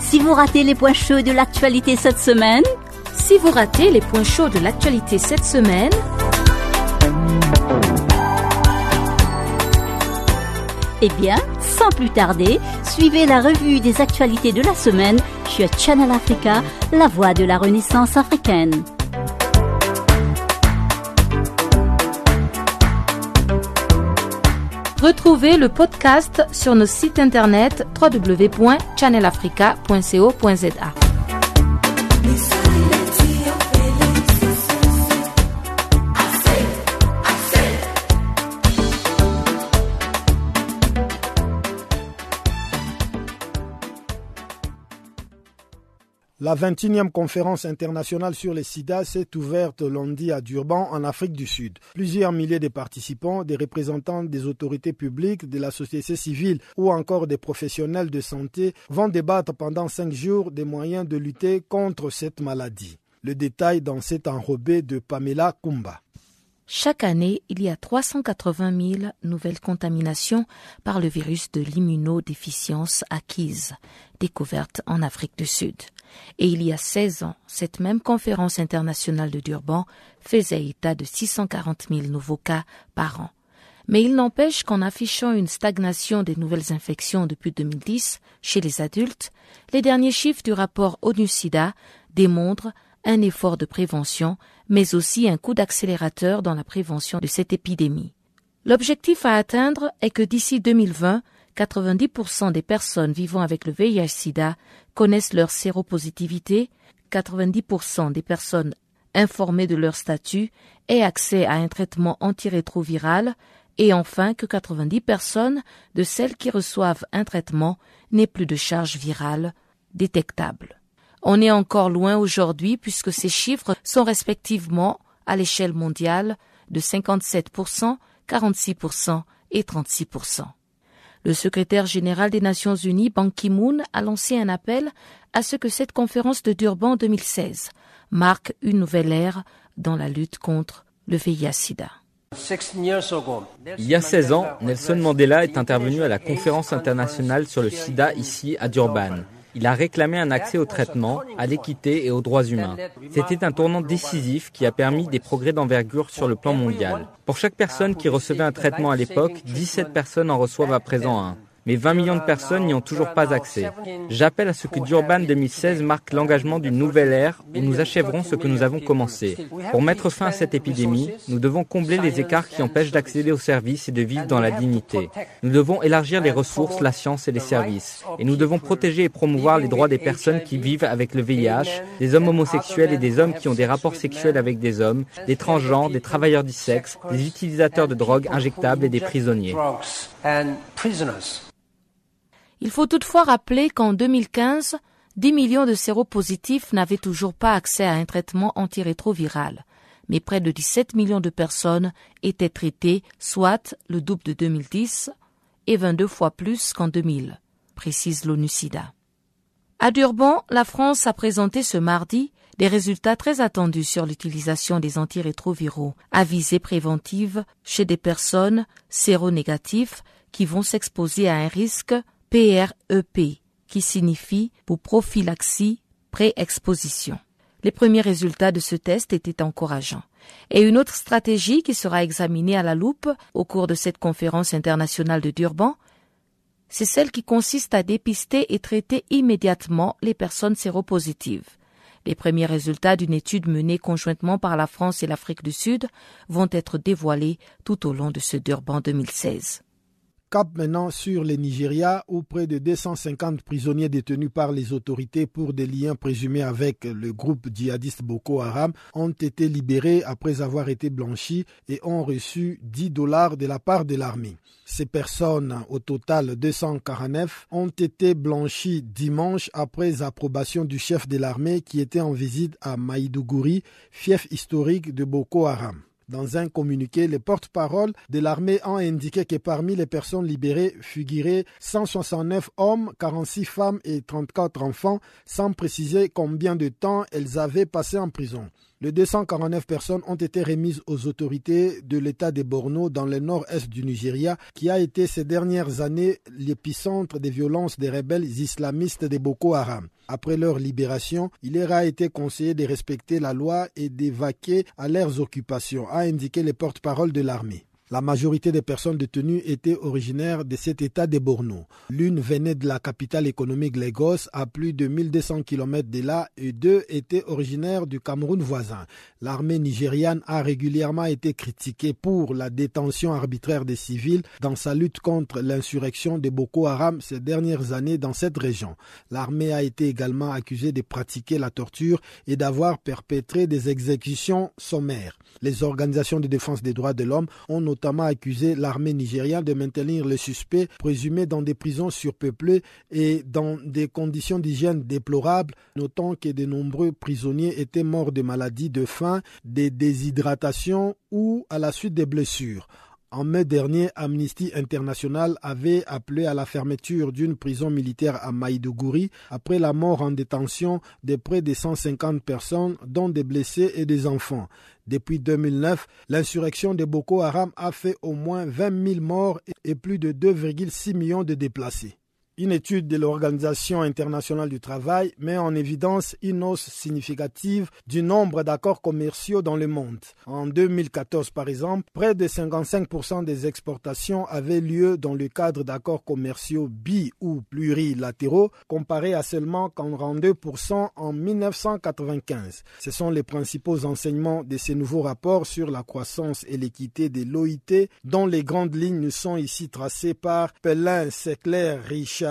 Si vous ratez les points chauds de l'actualité cette semaine, si vous ratez les points chauds de l'actualité cette semaine, eh bien, sans plus tarder, suivez la revue des actualités de la semaine sur Channel Africa, la voix de la Renaissance africaine. Retrouvez le podcast sur nos sites internet w w w point channel africa point co point z a. La vingt et unième conférence internationale sur le sida s'est ouverte lundi à Durban, en Afrique du Sud. Plusieurs milliers de participants, des représentants des autorités publiques, de la société civile ou encore des professionnels de santé vont débattre pendant cinq jours des moyens de lutter contre cette maladie. Le détail dans cet enrobé de Pamela Kumba. Chaque année, il y a trois cent quatre-vingt mille nouvelles contaminations par le virus de l'immunodéficience acquise, découverte en Afrique du Sud. Et il y a seize ans, cette même conférence internationale de Durban faisait état de six cent quarante mille nouveaux cas par an. Mais il n'empêche qu'en affichant une stagnation des nouvelles infections depuis deux mille dix chez les adultes, les derniers chiffres du rapport ONU-SIDA démontrent un effort de prévention, mais aussi un coup d'accélérateur dans la prévention de cette épidémie. L'objectif à atteindre est que d'ici deux mille vingt, quatre-vingt-dix pour cent des personnes vivant avec le V I H-SIDA connaissent leur séropositivité, quatre-vingt-dix pour cent des personnes informées de leur statut aient accès à un traitement antirétroviral et enfin que quatre-vingt-dix personnes de celles qui reçoivent un traitement n'aient plus de charge virale détectable. On est encore loin aujourd'hui puisque ces chiffres sont respectivement, à l'échelle mondiale, de cinquante-sept pour cent, quarante-six pour cent et trente-six pour cent. Le secrétaire général des Nations Unies, Ban Ki-moon, a lancé un appel à ce que cette conférence de Durban deux mille seize marque une nouvelle ère dans la lutte contre le V I H-SIDA. Il y a seize ans, Nelson Mandela est intervenu à la conférence internationale sur le sida ici à Durban. Il a réclamé un accès au traitement, à l'équité et aux droits humains. C'était un tournant décisif qui a permis des progrès d'envergure sur le plan mondial. Pour chaque personne qui recevait un traitement à l'époque, dix-sept personnes en reçoivent à présent un. Mais vingt millions de personnes n'y ont toujours pas accès. J'appelle à ce que Durban deux mille seize marque l'engagement d'une nouvelle ère où nous achèverons ce que nous avons commencé. Pour mettre fin à cette épidémie, nous devons combler les écarts qui empêchent d'accéder aux services et de vivre dans la dignité. Nous devons élargir les ressources, la science et les services. Et nous devons protéger et promouvoir les droits des personnes qui vivent avec le V I H, des hommes homosexuels et des hommes qui ont des rapports sexuels avec des hommes, des transgenres, des travailleurs du sexe, des utilisateurs de drogues injectables et des prisonniers. Il faut toutefois rappeler qu'en deux mille quinze, dix millions de séropositifs n'avaient toujours pas accès à un traitement antirétroviral, mais près de dix-sept millions de personnes étaient traitées, soit le double de deux mille dix et vingt-deux fois plus qu'en deux mille, précise l'ONU-SIDA. À Durban, la France a présenté ce mardi des résultats très attendus sur l'utilisation des antirétroviraux à visée préventive chez des personnes séronégatives qui vont s'exposer à un risque P R E P, qui signifie pour prophylaxie pré-exposition. Les premiers résultats de ce test étaient encourageants. Et une autre stratégie qui sera examinée à la loupe au cours de cette conférence internationale de Durban, c'est celle qui consiste à dépister et traiter immédiatement les personnes séropositives. Les premiers résultats d'une étude menée conjointement par la France et l'Afrique du Sud vont être dévoilés tout au long de ce Durban deux mille seize. Cap maintenant sur le Nigeria, où près de deux cent cinquante prisonniers détenus par les autorités pour des liens présumés avec le groupe djihadiste Boko Haram ont été libérés après avoir été blanchis et ont reçu dix dollars de la part de l'armée. Ces personnes, au total deux cent quarante-neuf, ont été blanchies dimanche après approbation du chef de l'armée qui était en visite à Maïdougouri, fief historique de Boko Haram. Dans un communiqué, les porte-parole de l'armée ont indiqué que parmi les personnes libérées figuraient cent soixante-neuf hommes, quarante-six femmes et trente-quatre enfants, sans préciser combien de temps elles avaient passé en prison. Les deux cent quarante-neuf personnes ont été remises aux autorités de l'État de Borno dans le nord-est du Nigeria, qui a été ces dernières années l'épicentre des violences des rebelles islamistes de Boko Haram. Après leur libération, il leur a été conseillé de respecter la loi et d'évaquer à leurs occupations, a indiqué les porte-parole de l'armée. La majorité des personnes détenues étaient originaires de cet État de Borno. L'une venait de la capitale économique Lagos, à plus de mille deux cents kilomètres de là, et deux étaient originaires du Cameroun voisin. L'armée nigériane a régulièrement été critiquée pour la détention arbitraire des civils dans sa lutte contre l'insurrection de Boko Haram ces dernières années dans cette région. L'armée a été également accusée de pratiquer la torture et d'avoir perpétré des exécutions sommaires. Les organisations de défense des droits de l'homme ont notamment notamment accusé l'armée nigériane de maintenir les suspects présumés dans des prisons surpeuplées et dans des conditions d'hygiène déplorables, notant que de nombreux prisonniers étaient morts de maladies de faim, de déshydratation ou à la suite des blessures. En mai dernier, Amnesty International avait appelé à la fermeture d'une prison militaire à Maïdougouri après la mort en détention de près de cent cinquante personnes, dont des blessés et des enfants. Depuis deux mille neuf, l'insurrection de Boko Haram a fait au moins vingt mille morts et plus de deux virgule six millions de déplacés. Une étude de l'Organisation internationale du travail met en évidence une hausse significative du nombre d'accords commerciaux dans le monde. En deux mille quatorze, par exemple, près de cinquante-cinq pour cent des exportations avaient lieu dans le cadre d'accords commerciaux bi- ou plurilatéraux, comparé à seulement quarante-deux pour cent en mille neuf cent quatre-vingt-quinze. Ce sont les principaux enseignements de ces nouveaux rapports sur la croissance et l'équité de l'O I T, dont les grandes lignes sont ici tracées par Pellin, Secler, Richard,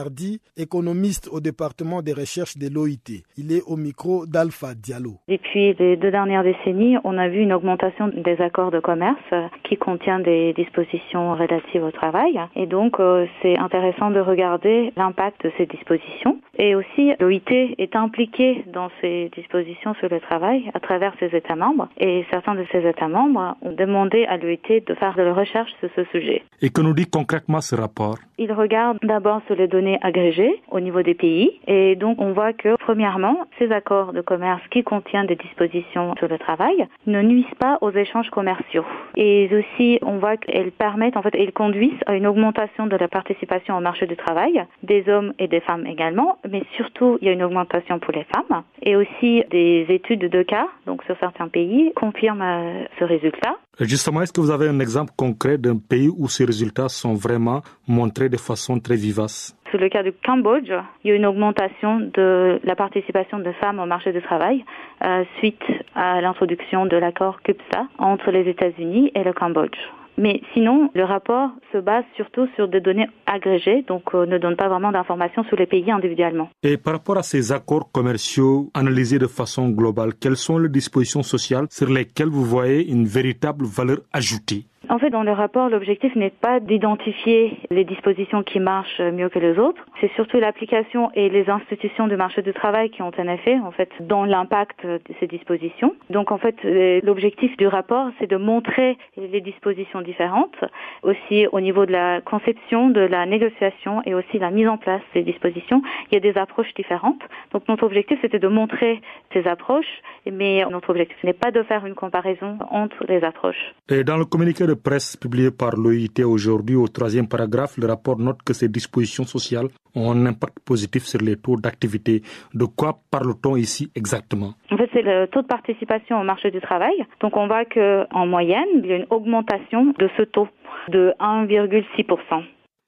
économiste au département des recherches de l'O I T. Il est au micro d'Alpha Diallo. Depuis les deux dernières décennies, on a vu une augmentation des accords de commerce qui contient des dispositions relatives au travail. Et donc, euh, c'est intéressant de regarder l'impact de ces dispositions. Et aussi, l'O I T est impliquée dans ces dispositions sur le travail à travers ses États membres. Et certains de ces États membres ont demandé à l'O I T de faire de la recherche sur ce sujet. Et que nous dit concrètement ce rapport? Il regarde d'abord sur les données agrégées au niveau des pays, et donc on voit que premièrement, ces accords de commerce qui contiennent des dispositions sur le travail ne nuisent pas aux échanges commerciaux, et aussi on voit qu'elles permettent, en fait, elles conduisent à une augmentation de la participation au marché du travail des hommes et des femmes également, mais surtout il y a une augmentation pour les femmes, et aussi des études de cas, donc sur certains pays, confirment ce résultat. Justement, est-ce que vous avez un exemple concret d'un pays où ces résultats sont vraiment montrés de façon très vivace? Sur le cas du Cambodge, il y a une augmentation de la participation des femmes au marché du travail euh, suite à l'introduction de l'accord CUPSA entre les États-Unis et le Cambodge. Mais sinon, le rapport se base surtout sur des données agrégées, donc euh, ne donne pas vraiment d'informations sur les pays individuellement. Et par rapport à ces accords commerciaux analysés de façon globale, quelles sont les dispositions sociales sur lesquelles vous voyez une véritable valeur ajoutée? En fait, dans le rapport, l'objectif n'est pas d'identifier les dispositions qui marchent mieux que les autres. c'est surtout l'application et les institutions de marché du travail qui ont un effet, en fait, dans l'impact de ces dispositions. Donc, en fait, l'objectif du rapport, c'est de montrer les dispositions différentes, aussi au niveau de la conception, de la négociation et aussi la mise en place des dispositions. Il y a des approches différentes. Donc, notre objectif, c'était de montrer ces approches, mais notre objectif n'est pas de faire une comparaison entre les approches. Et dans le communiqué de presse publié par l'O I T aujourd'hui, au troisième paragraphe, le rapport note que ces dispositions sociales ont un impact positif sur les taux d'activité. De quoi parle-t-on ici exactement? En fait, c'est le taux de participation au marché du travail. Donc, on voit qu'en moyenne, il y a une augmentation de ce taux de un virgule six pour cent.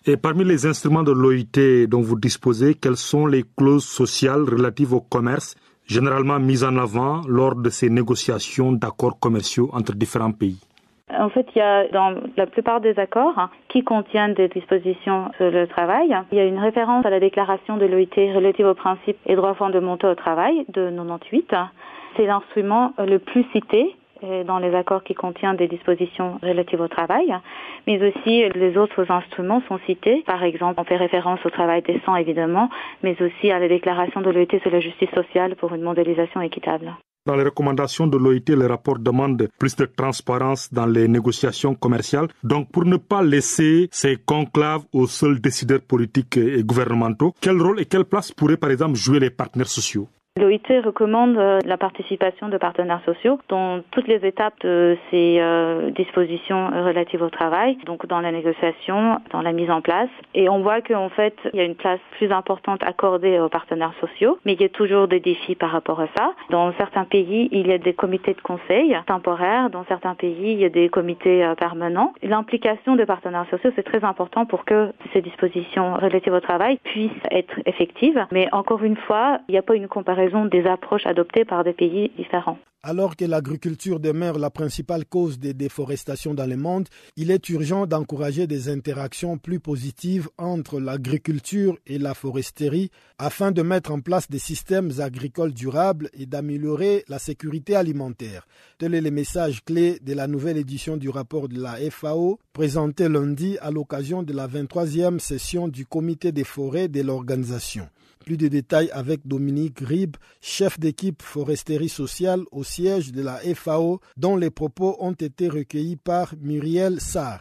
Et parmi les instruments de l'O I T dont vous disposez, quelles sont les clauses sociales relatives au commerce, généralement mises en avant lors de ces négociations d'accords commerciaux entre différents pays? En fait, il y a dans la plupart des accords hein, qui contiennent des dispositions sur le travail. Il y a une référence à la déclaration de l'O I T relative aux principes et droits fondamentaux au travail de quatre-vingt-dix-huit. C'est l'instrument le plus cité dans les accords qui contiennent des dispositions relatives au travail, mais aussi les autres instruments sont cités. Par exemple, on fait référence au travail décent, évidemment, mais aussi à la déclaration de l'O I T sur la justice sociale pour une mondialisation équitable. Dans les recommandations de l'O I T, le rapport demande plus de transparence dans les négociations commerciales. Donc, pour ne pas laisser ces conclaves aux seuls décideurs politiques et gouvernementaux, quel rôle et quelle place pourraient, par exemple, jouer les partenaires sociaux? L'O I T recommande la participation de partenaires sociaux dans toutes les étapes de ces dispositions relatives au travail, donc dans la négociation, dans la mise en place. Et on voit qu'en fait, il y a une place plus importante accordée aux partenaires sociaux, mais il y a toujours des défis par rapport à ça. Dans certains pays, il y a des comités de conseil temporaires, dans certains pays, il y a des comités permanents. L'implication des partenaires sociaux, c'est très important pour que ces dispositions relatives au travail puissent être effectives. Mais encore une fois, il n'y a pas une comparaison des approches adoptées par des pays différents. Alors que l'agriculture demeure la principale cause des déforestations dans le monde, il est urgent d'encourager des interactions plus positives entre l'agriculture et la foresterie afin de mettre en place des systèmes agricoles durables et d'améliorer la sécurité alimentaire. Tel est le message clé de la nouvelle édition du rapport de la F A O, présenté lundi à l'occasion de la vingt-troisième session du comité des forêts de l'organisation. Plus de détails avec Dominique Rib, chef d'équipe foresterie sociale au siège de la F A O, dont les propos ont été recueillis par Muriel Sarr.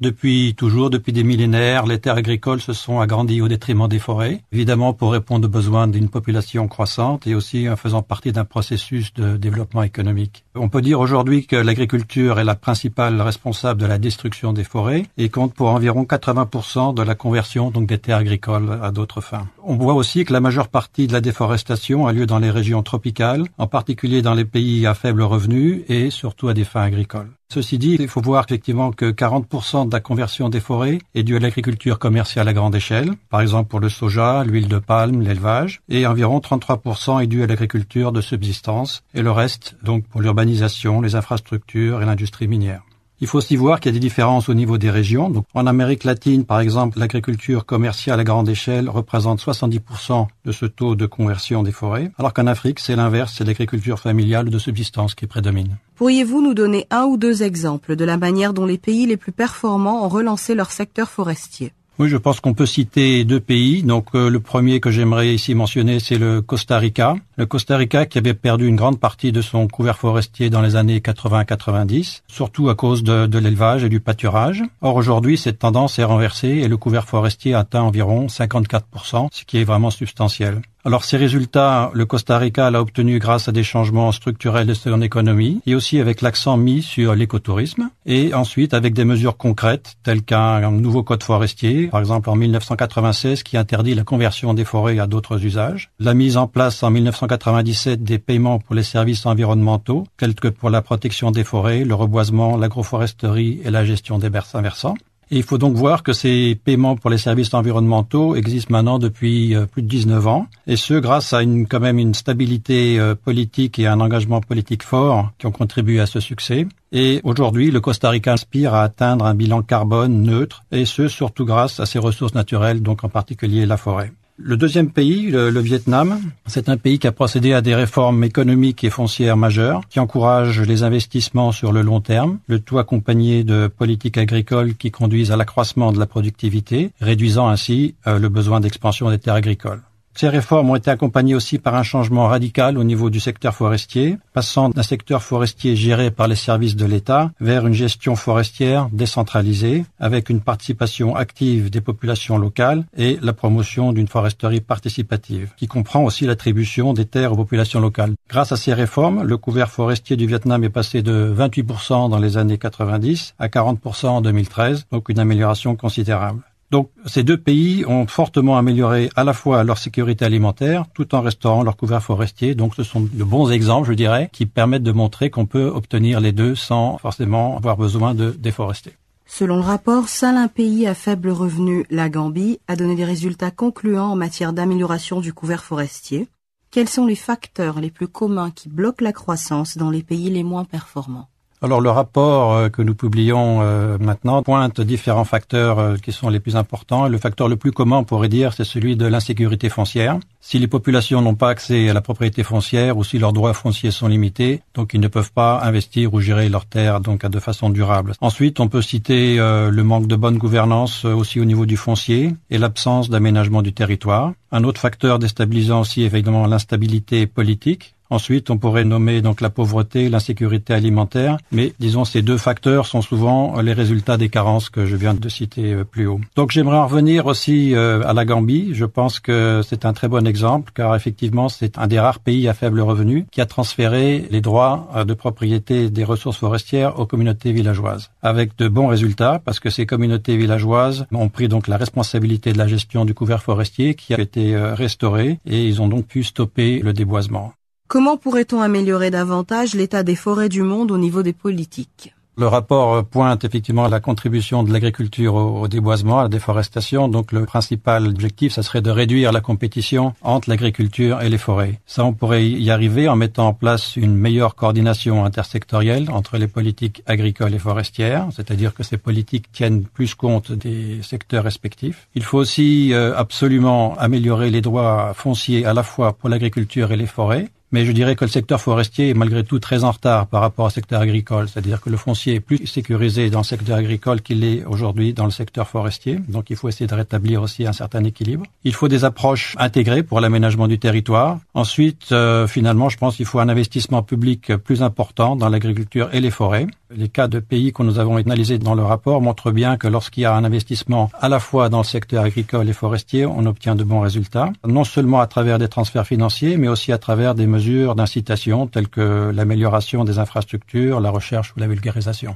Depuis toujours, depuis des millénaires, les terres agricoles se sont agrandies au détriment des forêts, évidemment pour répondre aux besoins d'une population croissante et aussi en faisant partie d'un processus de développement économique. On peut dire aujourd'hui que l'agriculture est la principale responsable de la destruction des forêts et compte pour environ quatre-vingts pour cent de la conversion donc des terres agricoles à d'autres fins. On voit aussi que la majeure partie de la déforestation a lieu dans les régions tropicales, en particulier dans les pays à faible revenu et surtout à des fins agricoles. Ceci dit, il faut voir effectivement que quarante pour cent de la conversion des forêts est due à l'agriculture commerciale à grande échelle, par exemple pour le soja, l'huile de palme, l'élevage, et environ trente-trois pour cent est due à l'agriculture de subsistance, et le reste donc pour l'urbanisation, les infrastructures et l'industrie minière. Il faut aussi voir qu'il y a des différences au niveau des régions. Donc, en Amérique latine, par exemple, l'agriculture commerciale à grande échelle représente soixante-dix pour cent de ce taux de conversion des forêts, alors qu'en Afrique, c'est l'inverse, c'est l'agriculture familiale de subsistance qui prédomine. Pourriez-vous nous donner un ou deux exemples de la manière dont les pays les plus performants ont relancé leur secteur forestier? Oui, je pense qu'on peut citer deux pays. Donc, euh, le premier que j'aimerais ici mentionner, c'est le Costa Rica. Le Costa Rica qui avait perdu une grande partie de son couvert forestier dans les années quatre-vingts quatre-vingt-dix, surtout à cause de, de l'élevage et du pâturage. Or, aujourd'hui, cette tendance est renversée et le couvert forestier atteint environ cinquante-quatre pour cent, ce qui est vraiment substantiel. Alors ces résultats, le Costa Rica l'a obtenu grâce à des changements structurels de son économie et aussi avec l'accent mis sur l'écotourisme et ensuite avec des mesures concrètes telles qu'un nouveau code forestier, par exemple en mille neuf cent quatre-vingt-seize qui interdit la conversion des forêts à d'autres usages, la mise en place en mille neuf cent quatre-vingt-dix-sept des paiements pour les services environnementaux tels que pour la protection des forêts, le reboisement, l'agroforesterie et la gestion des bassins versants. Et il faut donc voir que ces paiements pour les services environnementaux existent maintenant depuis plus de dix-neuf ans, et ce grâce à une quand même une stabilité politique et un engagement politique fort qui ont contribué à ce succès. Et aujourd'hui, le Costa Rica aspire à atteindre un bilan carbone neutre, et ce surtout grâce à ses ressources naturelles, donc en particulier la forêt. Le deuxième pays, le, le Vietnam, c'est un pays qui a procédé à des réformes économiques et foncières majeures, qui encouragent les investissements sur le long terme, le tout accompagné de politiques agricoles qui conduisent à l'accroissement de la productivité, réduisant ainsi euh, le besoin d'expansion des terres agricoles. Ces réformes ont été accompagnées aussi par un changement radical au niveau du secteur forestier, passant d'un secteur forestier géré par les services de l'État vers une gestion forestière décentralisée, avec une participation active des populations locales et la promotion d'une foresterie participative, qui comprend aussi l'attribution des terres aux populations locales. Grâce à ces réformes, le couvert forestier du Vietnam est passé de vingt-huit pour cent dans les années quatre-vingt-dix à quarante pour cent en deux mille treize, donc une amélioration considérable. Donc, ces deux pays ont fortement amélioré à la fois leur sécurité alimentaire tout en restaurant leur couvert forestier. Donc, ce sont de bons exemples, je dirais, qui permettent de montrer qu'on peut obtenir les deux sans forcément avoir besoin de déforester. Selon le rapport, seul un pays à faible revenu, la Gambie, a donné des résultats concluants en matière d'amélioration du couvert forestier. Quels sont les facteurs les plus communs qui bloquent la croissance dans les pays les moins performants ? Alors le rapport que nous publions maintenant pointe différents facteurs qui sont les plus importants. Le facteur le plus commun, on pourrait dire, c'est celui de l'insécurité foncière. Si les populations n'ont pas accès à la propriété foncière ou si leurs droits fonciers sont limités, donc ils ne peuvent pas investir ou gérer leurs terres donc de façon durable. Ensuite, on peut citer le manque de bonne gouvernance aussi au niveau du foncier et l'absence d'aménagement du territoire. Un autre facteur déstabilisant aussi évidemment l'instabilité politique. Ensuite, on pourrait nommer donc la pauvreté, l'insécurité alimentaire, mais disons ces deux facteurs sont souvent les résultats des carences que je viens de citer plus haut. Donc j'aimerais en revenir aussi à la Gambie. Je pense que c'est un très bon exemple car effectivement c'est un des rares pays à faible revenu qui a transféré les droits de propriété des ressources forestières aux communautés villageoises avec de bons résultats parce que ces communautés villageoises ont pris donc la responsabilité de la gestion du couvert forestier qui a été restauré et ils ont donc pu stopper le déboisement. Comment pourrait-on améliorer davantage l'état des forêts du monde au niveau des politiques ? Le rapport pointe effectivement la contribution de l'agriculture au déboisement, à la déforestation. Donc le principal objectif, ça serait de réduire la compétition entre l'agriculture et les forêts. Ça, on pourrait y arriver en mettant en place une meilleure coordination intersectorielle entre les politiques agricoles et forestières, c'est-à-dire que ces politiques tiennent plus compte des secteurs respectifs. Il faut aussi absolument améliorer les droits fonciers à la fois pour l'agriculture et les forêts. Mais je dirais que le secteur forestier est malgré tout très en retard par rapport au secteur agricole. C'est-à-dire que le foncier est plus sécurisé dans le secteur agricole qu'il est aujourd'hui dans le secteur forestier. Donc il faut essayer de rétablir aussi un certain équilibre. Il faut des approches intégrées pour l'aménagement du territoire. Ensuite, euh, finalement, je pense qu'il faut un investissement public plus important dans l'agriculture et les forêts. Les cas de pays que nous avons analysés dans le rapport montrent bien que lorsqu'il y a un investissement à la fois dans le secteur agricole et forestier, on obtient de bons résultats. Non seulement à travers des transferts financiers, mais aussi à travers des mesures mesures d'incitation telles que l'amélioration des infrastructures, la recherche ou la vulgarisation.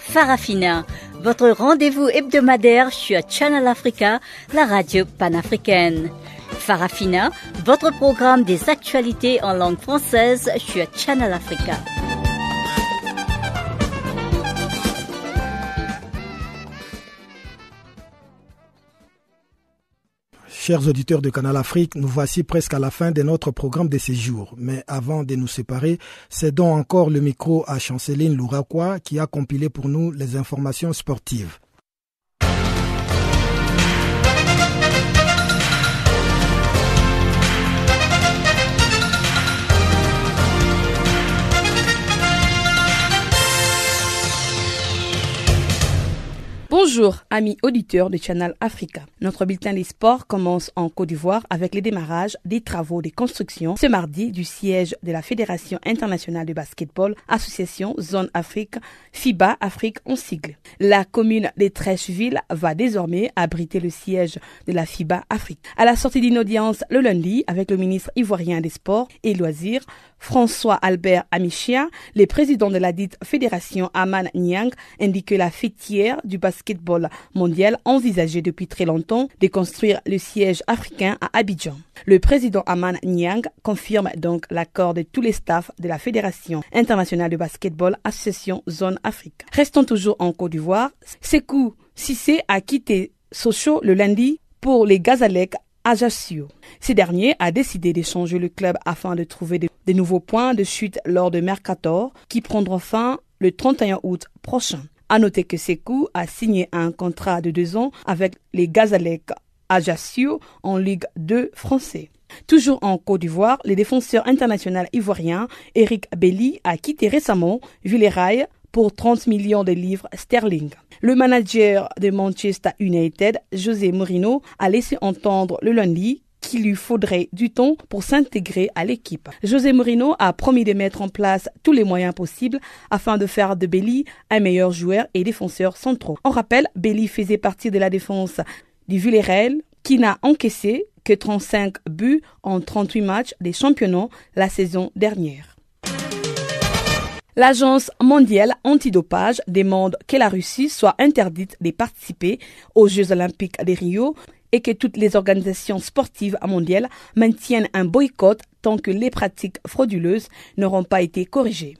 Farafina, votre rendez-vous hebdomadaire sur Channel Africa, la radio panafricaine. Farafina, votre programme des actualités en langue française sur Channel Africa. Chers auditeurs de Canal Afrique, nous voici presque à la fin de notre programme de séjour. Mais avant de nous séparer, cédons encore le micro à Chancéline Loura Koua qui a compilé pour nous les informations sportives. Bonjour amis auditeurs de Channel Africa. Notre bulletin des sports commence en Côte d'Ivoire avec le démarrage des travaux de construction ce mardi du siège de la Fédération internationale de basketball, association Zone Afrique, FIBA Afrique en sigle. La commune de Trècheville va désormais abriter le siège de la FIBA Afrique. À la sortie d'une audience le lundi avec le ministre ivoirien des Sports et Loisirs, François-Albert Amichia, le président de la dite fédération Aman Nyang, indique que la fêtière du basketball mondial envisageait depuis très longtemps de construire le siège africain à Abidjan. Le président Aman Nyang confirme donc l'accord de tous les staffs de la Fédération internationale de basketball Association Zone Afrique. Restons toujours en Côte d'Ivoire. Sékou Cissé a quitté Sochaux le lundi pour les Gazalec Ajaccio. Ce dernier a décidé d'échanger le club afin de trouver de, de nouveaux points de chute lors de Mercator qui prendra fin le trente et un août prochain. À noter que Sékou a signé un contrat de deux ans avec les Gazalec Ajaccio en Ligue deux français. Toujours en Côte d'Ivoire, le défenseur international ivoirien Eric Belly a quitté récemment Villérail pour trente millions de livres sterling. Le manager de Manchester United, José Mourinho, a laissé entendre le lundi qu'il lui faudrait du temps pour s'intégrer à l'équipe. José Mourinho a promis de mettre en place tous les moyens possibles afin de faire de Belly un meilleur joueur et défenseur central. On rappelle, Belly faisait partie de la défense du Villarreal qui n'a encaissé que trente-cinq buts en trente-huit matchs des championnats la saison dernière. L'agence mondiale antidopage demande que la Russie soit interdite de participer aux Jeux olympiques de Rio et que toutes les organisations sportives mondiales maintiennent un boycott tant que les pratiques frauduleuses n'auront pas été corrigées.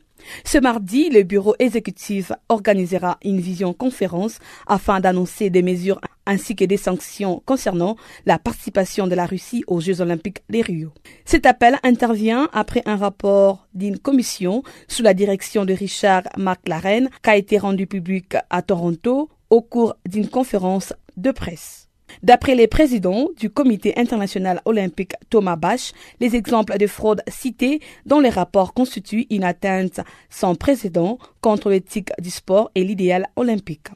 Ce mardi, le bureau exécutif organisera une visioconférence afin d'annoncer des mesures ainsi que des sanctions concernant la participation de la Russie aux Jeux olympiques de Rio. Cet appel intervient après un rapport d'une commission sous la direction de Richard McLaren qui a été rendu public à Toronto au cours d'une conférence de presse. D'après les présidents du Comité international olympique Thomas Bach, les exemples de fraude cités dans les rapports constituent une atteinte sans précédent contre l'éthique du sport et l'idéal olympique.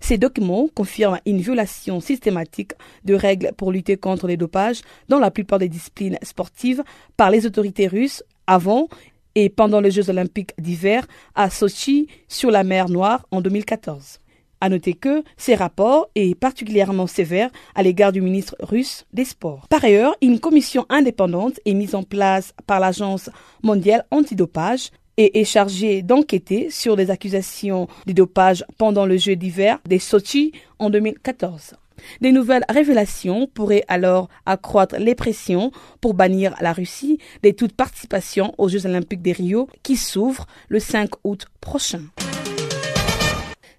Ces documents confirment une violation systématique de règles pour lutter contre les dopages dans la plupart des disciplines sportives par les autorités russes avant et pendant les Jeux olympiques d'hiver à Sochi sur la mer Noire en deux mille quatorze. À noter que ces rapports est particulièrement sévère à l'égard du ministre russe des Sports. Par ailleurs, une commission indépendante est mise en place par l'Agence mondiale antidopage et est chargée d'enquêter sur des accusations de dopage pendant le jeu d'hiver des Sochi en deux mille quatorze. Des nouvelles révélations pourraient alors accroître les pressions pour bannir la Russie de toute participation aux Jeux olympiques de Rio qui s'ouvrent le cinq août prochain.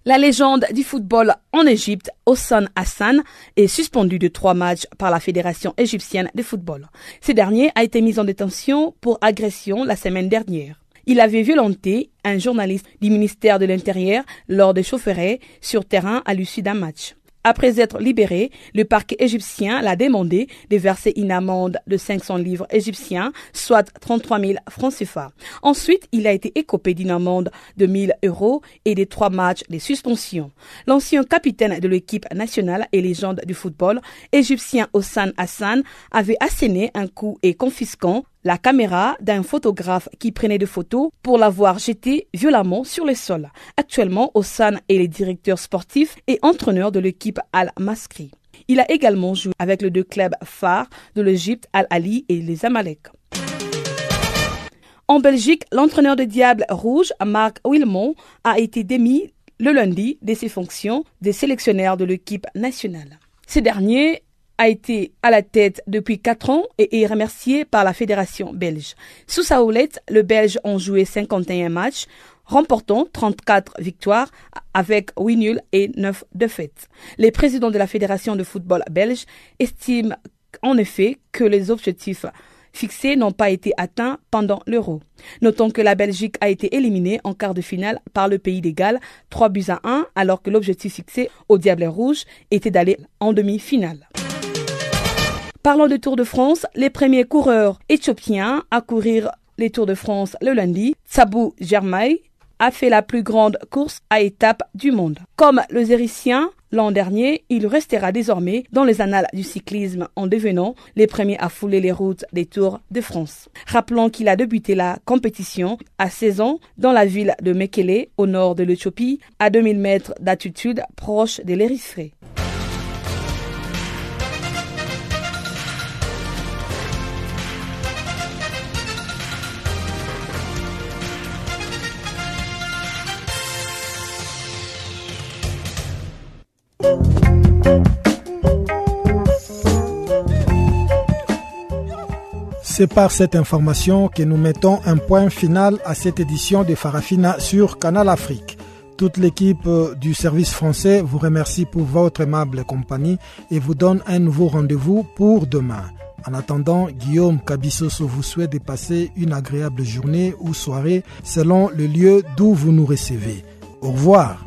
La légende du football en Égypte, Hossein Hassan, est suspendu de trois matchs par la Fédération égyptienne de football. Ce dernier a été mis en détention pour agression la semaine dernière. Il avait violenté un journaliste du ministère de l'Intérieur lors des chaufferets sur terrain à l'issue d'un match. Après être libéré, le parquet égyptien l'a demandé de verser une amende de cinq cents livres égyptiens, soit trente-trois mille francs C F A. Ensuite, il a été écopé d'une amende de mille euros et de trois matchs de suspension. L'ancien capitaine de l'équipe nationale et légende du football égyptien Hossein Hassan avait asséné un coup et confisquant la caméra d'un photographe qui prenait des photos pour l'avoir jetée violemment sur le sol. Actuellement, Hossein est le directeur sportif et entraîneur de l'équipe Al-Maskri. Il a également joué avec les deux clubs phares de l'Égypte, Al-Ahli et les Zamalek. En Belgique, l'entraîneur des Diables Rouges, Marc Wilmont, a été démis le lundi de ses fonctions de sélectionneur de l'équipe nationale. Ces derniers a été à la tête depuis quatre ans et est remercié par la fédération belge. Sous sa houlette, le Belge ont joué cinquante et un matchs, remportant trente-quatre victoires avec huit nuls et neuf défaites. Les présidents de la fédération de football belge estiment en effet que les objectifs fixés n'ont pas été atteints pendant l'Euro. Notons que la Belgique a été éliminée en quart de finale par le pays des Galles, trois buts à un, alors que l'objectif fixé aux Diables Rouges était d'aller en demi-finale. Parlant de Tour de France, les premiers coureurs éthiopiens à courir les Tours de France le lundi, Tsabou Jermaï a fait la plus grande course à étapes du monde. Comme le Zéricien l'an dernier, il restera désormais dans les annales du cyclisme en devenant les premiers à fouler les routes des Tours de France. Rappelons qu'il a débuté la compétition à seize ans dans la ville de Mekele, au nord de l'Éthiopie, à deux mille mètres d'altitude proche de l'Érythrée. C'est par cette information que nous mettons un point final à cette édition de Farafina sur Canal Afrique. Toute l'équipe du service français vous remercie pour votre aimable compagnie et vous donne un nouveau rendez-vous pour demain. En attendant, Guillaume Kabisoso vous souhaite de passer une agréable journée ou soirée selon le lieu d'où vous nous recevez. Au revoir.